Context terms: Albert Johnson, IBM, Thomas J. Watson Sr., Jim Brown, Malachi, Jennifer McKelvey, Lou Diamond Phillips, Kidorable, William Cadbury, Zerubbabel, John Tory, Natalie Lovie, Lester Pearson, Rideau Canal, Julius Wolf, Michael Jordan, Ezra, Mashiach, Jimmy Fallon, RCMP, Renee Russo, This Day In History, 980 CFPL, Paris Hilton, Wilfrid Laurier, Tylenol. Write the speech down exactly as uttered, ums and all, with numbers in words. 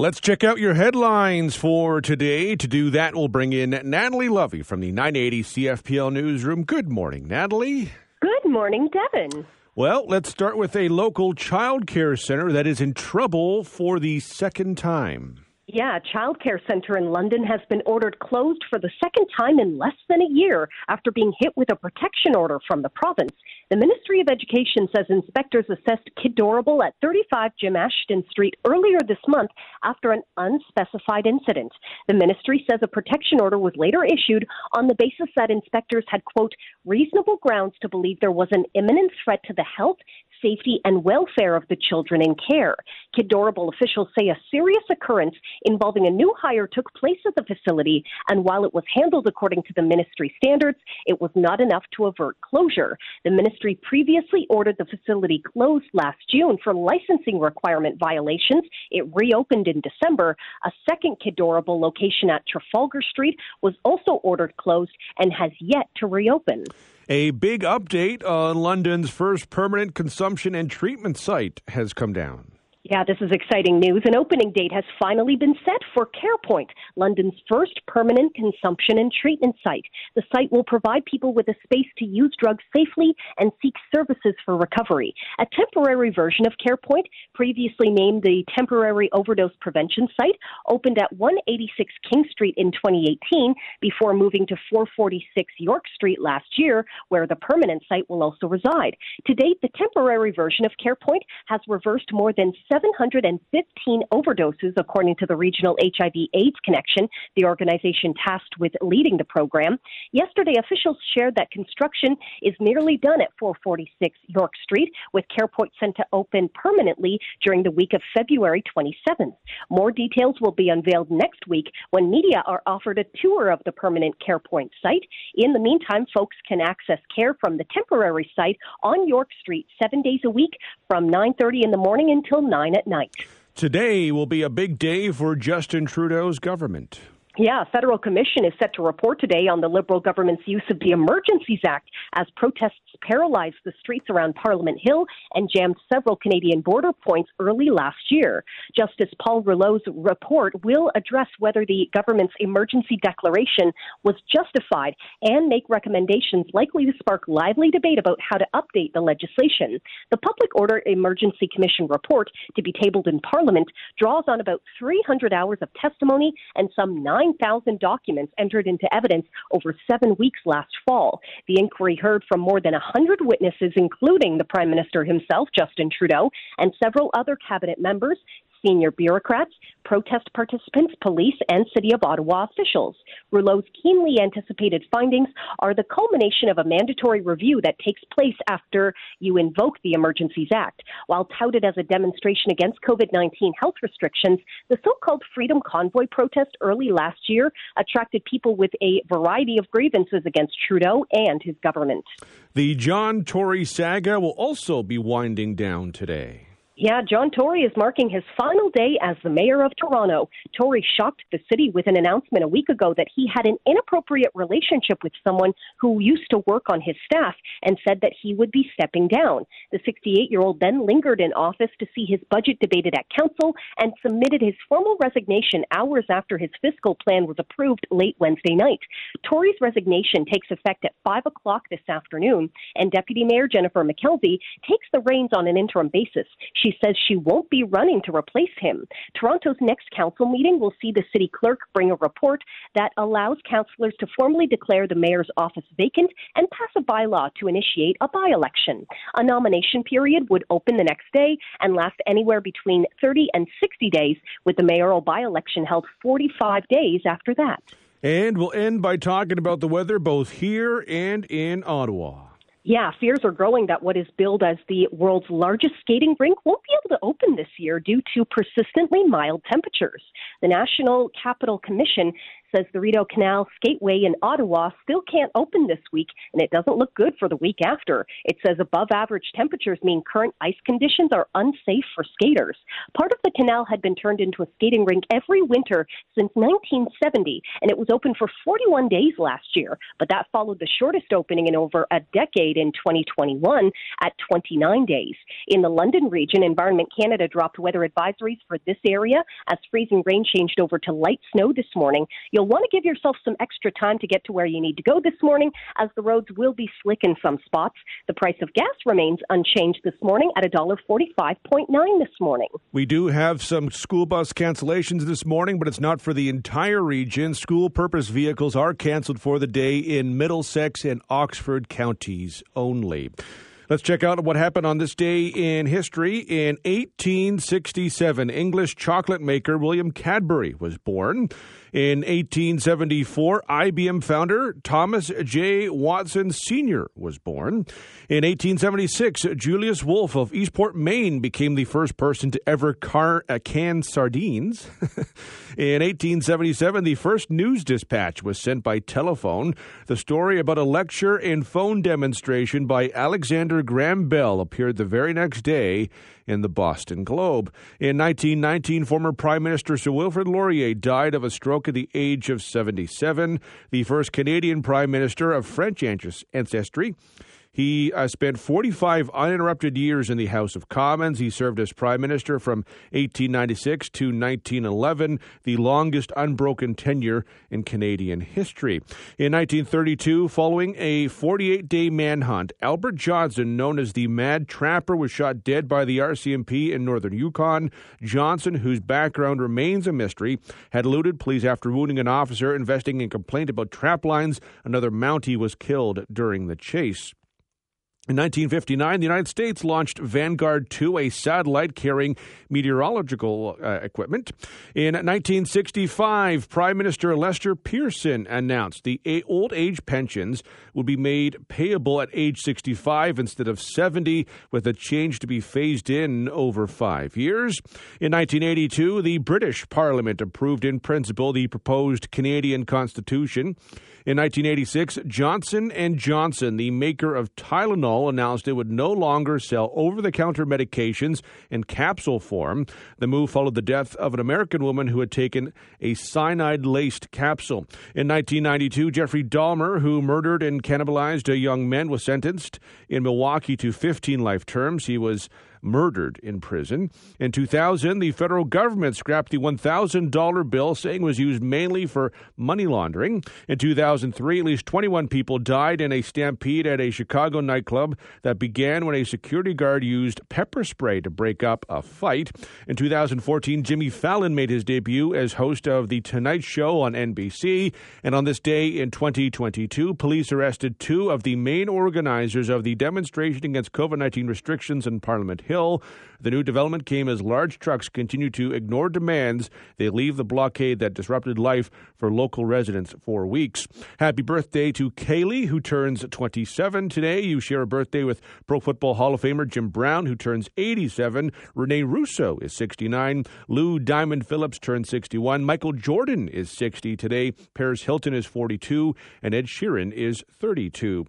Let's check out your headlines for today. To do that, we'll bring in Natalie Lovie from the nine eighty C F P L Newsroom. Good morning, Natalie. Good morning, Devin. Well, let's start with a local child care centre that is in trouble for the second time. Yeah, a childcare centre in London has been ordered closed for the second time in less than a year after being hit with a protection order from the province. The Ministry of Education says inspectors assessed Kidorable at thirty-five Jim Ashton Street earlier this month after an unspecified incident. The ministry says a protection order was later issued on the basis that inspectors had, quote, reasonable grounds to believe there was an imminent threat to the health, safety and welfare of the children in care. Kidorable officials say a serious occurrence involving a new hire took place at the facility, and while it was handled according to the ministry standards, it was not enough to avert closure. The ministry previously ordered the facility closed last June for licensing requirement violations. It reopened in December. A second Kidorable location at Trafalgar Street was also ordered closed and has yet to reopen. A big update on London's first permanent consumption and treatment site has come down. Yeah, this is exciting news. An opening date has finally been set for CarePoint, London's first permanent consumption and treatment site. The site will provide people with a space to use drugs safely and seek services for recovery. A temporary version of CarePoint, previously named the Temporary Overdose Prevention Site, opened at one eighty-six King Street in twenty eighteen before moving to four forty-six York Street last year, where the permanent site will also reside. To date, the temporary version of CarePoint has reversed more than seven hundred fifteen overdoses, according to the Regional H I V AIDS Connection, the organization tasked with leading the program. Yesterday, officials shared that construction is nearly done at four forty-six York Street, with CarePoint set to open permanently during the week of February twenty-seventh. More details will be unveiled next week when media are offered a tour of the permanent CarePoint site. In the meantime, folks can access care from the temporary site on York Street seven days a week from nine thirty in the morning until nine at night. Today will be a big day for Justin Trudeau's government. Yeah, a federal commission is set to report today on the Liberal government's use of the Emergencies Act as protests paralyzed the streets around Parliament Hill and jammed several Canadian border points early last year. Justice Paul Rouleau's report will address whether the government's emergency declaration was justified and make recommendations likely to spark lively debate about how to update the legislation. The Public Order Emergency Commission report, to be tabled in Parliament, draws on about three hundred hours of testimony and some nine nine thousand documents entered into evidence over seven weeks last fall. The inquiry heard from more than one hundred witnesses, including the Prime Minister himself, Justin Trudeau, and several other cabinet members, senior bureaucrats, protest participants, police, and City of Ottawa officials. Rouleau's keenly anticipated findings are the culmination of a mandatory review that takes place after you invoke the Emergencies Act. While touted as a demonstration against COVID nineteen health restrictions, the so-called Freedom Convoy protest early last year attracted people with a variety of grievances against Trudeau and his government. The John Tory saga will also be winding down today. Yeah, John Tory is marking his final day as the mayor of Toronto. Tory shocked the city with an announcement a week ago that he had an inappropriate relationship with someone who used to work on his staff and said that he would be stepping down. The sixty-eight-year-old then lingered in office to see his budget debated at council and submitted his formal resignation hours after his fiscal plan was approved late Wednesday night. Tory's resignation takes effect at five o'clock this afternoon, and Deputy Mayor Jennifer McKelvey takes the reins on an interim basis. She She says she won't be running to replace him. Toronto's next council meeting will see the city clerk bring a report that allows councillors to formally declare the mayor's office vacant and pass a bylaw to initiate a by-election. A nomination period would open the next day and last anywhere between thirty and sixty days, with the mayoral by-election held forty-five days after that. And we'll end by talking about the weather both here and in Ottawa. Yeah, fears are growing that what is billed as the world's largest skating rink won't be able to open this year due to persistently mild temperatures. The National Capital Commission says the Rideau Canal skateway in Ottawa still can't open this week, and it doesn't look good for the week after. It says above average temperatures mean current ice conditions are unsafe for skaters. Part of the canal had been turned into a skating rink every winter since nineteen seventy, and it was open for forty-one days last year, but that followed the shortest opening in over a decade in twenty twenty-one at twenty-nine days. In the London region, Environment Canada dropped weather advisories for this area as freezing rain changed over to light snow this morning. You'll want to give yourself some extra time to get to where you need to go this morning, as the roads will be slick in some spots. The price of gas remains unchanged this morning at one forty-five point nine this morning. We do have some school bus cancellations this morning, but it's not for the entire region. School purpose vehicles are canceled for the day in Middlesex and Oxford counties only. Let's check out what happened on this day in history. In eighteen sixty-seven, English chocolate maker William Cadbury was born. In eighteen seventy-four, I B M founder Thomas J. Watson Senior was born. In eighteen seventy-six, Julius Wolf of Eastport, Maine became the first person to ever car- uh, can sardines. In eighteen seventy-seven, the first news dispatch was sent by telephone. The story about a lecture and phone demonstration by Alexander Graham Bell appeared the very next day in the Boston Globe. In nineteen nineteen, former Prime Minister Sir Wilfrid Laurier died of a stroke at the age of seventy-seven, the first Canadian Prime Minister of French ancestry. He uh, spent forty-five uninterrupted years in the House of Commons. He served as Prime Minister from eighteen ninety-six to nineteen eleven, the longest unbroken tenure in Canadian history. In nineteen thirty-two, following a forty-eight day manhunt, Albert Johnson, known as the Mad Trapper, was shot dead by the R C M P in northern Yukon. Johnson, whose background remains a mystery, had eluded police after wounding an officer investigating a complaint about trap lines. Another Mountie was killed during the chase. In nineteen fifty-nine, the United States launched Vanguard two, a satellite carrying meteorological uh, equipment. In nineteen sixty-five, Prime Minister Lester Pearson announced the old age pensions would be made payable at age sixty-five instead of seventy, with a change to be phased in over five years. In nineteen eighty-two, the British Parliament approved in principle the proposed Canadian Constitution. In nineteen eighty-six, Johnson and Johnson, the maker of Tylenol, announced it would no longer sell over-the-counter medications in capsule form. The move followed the death of an American woman who had taken a cyanide-laced capsule. In nineteen ninety-two, Jeffrey Dahmer, who murdered and cannibalized a young man, was sentenced in Milwaukee to fifteen life terms. He was murdered in prison. In two thousand, the federal government scrapped the one thousand dollar bill, saying it was used mainly for money laundering. In two thousand three, at least twenty-one people died in a stampede at a Chicago nightclub that began when a security guard used pepper spray to break up a fight. In two thousand fourteen, Jimmy Fallon made his debut as host of The Tonight Show on N B C. And on this day in twenty twenty-two, police arrested two of the main organizers of the demonstration against COVID nineteen restrictions in Parliament Hill. The new development came as large trucks continue to ignore demands. They leave the blockade that disrupted life for local residents for weeks. Happy birthday to Kaylee, who turns twenty-seven today. You share a birthday with Pro Football Hall of Famer Jim Brown, who turns eighty-seven. Renee Russo is sixty-nine. Lou Diamond Phillips turns sixty-one. Michael Jordan is sixty today. Paris Hilton is forty-two. And Ed Sheeran is thirty-two.